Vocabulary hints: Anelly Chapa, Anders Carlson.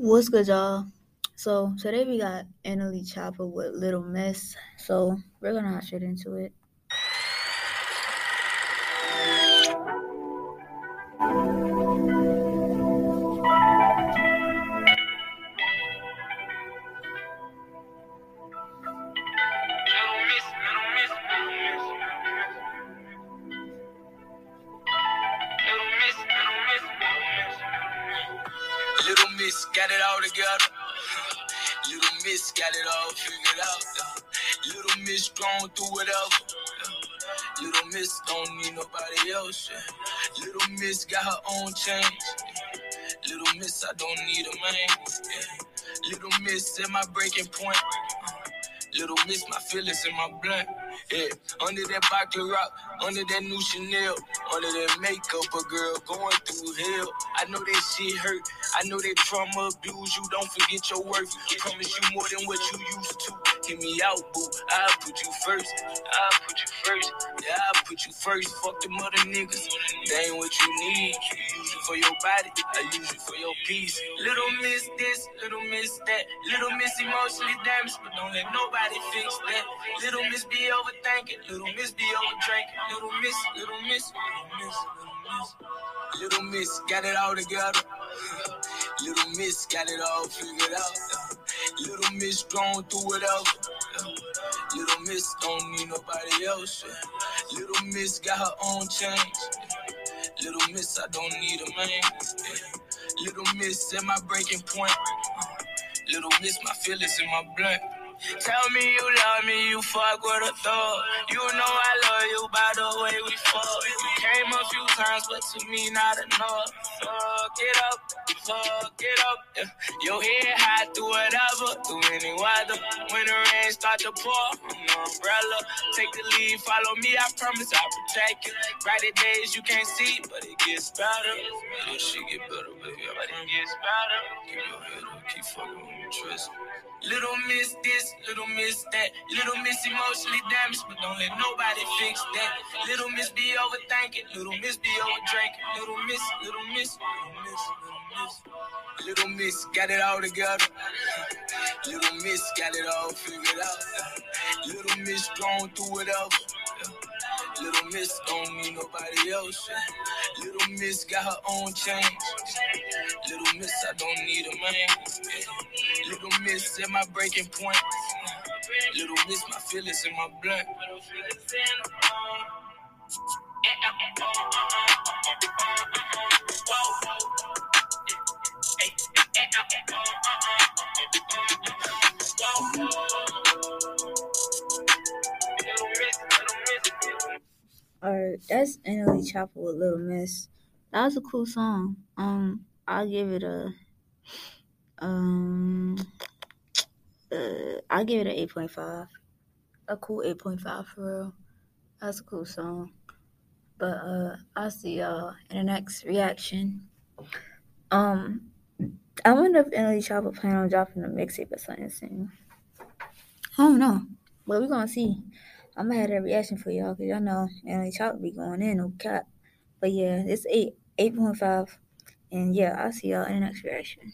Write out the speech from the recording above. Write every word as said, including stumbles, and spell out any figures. What's good, y'all? So today we got Anelly Chapa with Little Miss. So we're gonna hop straight into it. Little Miss got it all together. Little Miss got it all figured out. Little Miss going through whatever. Little Miss don't need nobody else. Little Miss got her own change. Little Miss, I don't need a man. Little Miss at my breaking point. Little Miss, my feelings in my blunt. Yeah, under that Baccarat rock, under that new Chanel, under that makeup, a girl going through hell. I know that shit hurt. I know that trauma abuse you. Don't forget your worth. Promise you more than what you used to. Hit me out, boo. I'll put you first. I'll put you first. Yeah, I'll put you first. Fuck them other niggas. They ain't what you need. You use it for your body. I use it for your peace. Little Miss this, little Miss that. Little Miss emotionally damaged, but don't let nobody fix that. Little Miss be over. Overthinking, little miss be over drinking, little miss, little miss, little miss, little miss, little miss got it all together. Little miss got it all figured out. Little miss going through whatever. Little miss don't need nobody else. Little miss got her own change. Little miss, I don't need a man. Little miss at my breaking point. Little miss, my feelings in my blood. Tell me you love me, you fuck with a thug. You know I love you by the way we fuck. You came a few times, but to me not enough. Fuck it up, fuck it up. Yeah. Your head high through whatever, through any weather. When the rain start to pour, I'm an umbrella. Take the lead, follow me, I promise I'll protect you. Brighter days you can't see, but it gets better. This shit get better, baby. But it gets better. Keep your head up, keep fucking with your trust. Little miss this, little miss that. Little miss emotionally damaged, but don't let nobody fix that. Little miss be overthinking, little miss be overdrinking. Little miss, little miss, little miss, little miss. Little miss got it all together. Little miss got it all figured out. Little miss going through whatever. Little miss don't need nobody else. Little miss got her own change. Little miss, I don't need a man. Little miss at my breaking point. Little miss, my feelings in my blood. Alright, that's Anelly Chapa with Little Miss. That was a cool song. Um, I'll give it a um uh I'll give it an eight point five. A cool eight point five for real. That's a cool song. But uh I'll see y'all in the next reaction. Um I wonder if Anelly Chapa plan on dropping a mixtape or something soon. I don't know. But we're gonna see. I'm going to have that reaction for y'all because y'all know Anelly Chapa be going in, no cap. But yeah, it's eight, eight point five. And yeah, I'll see y'all in the next reaction.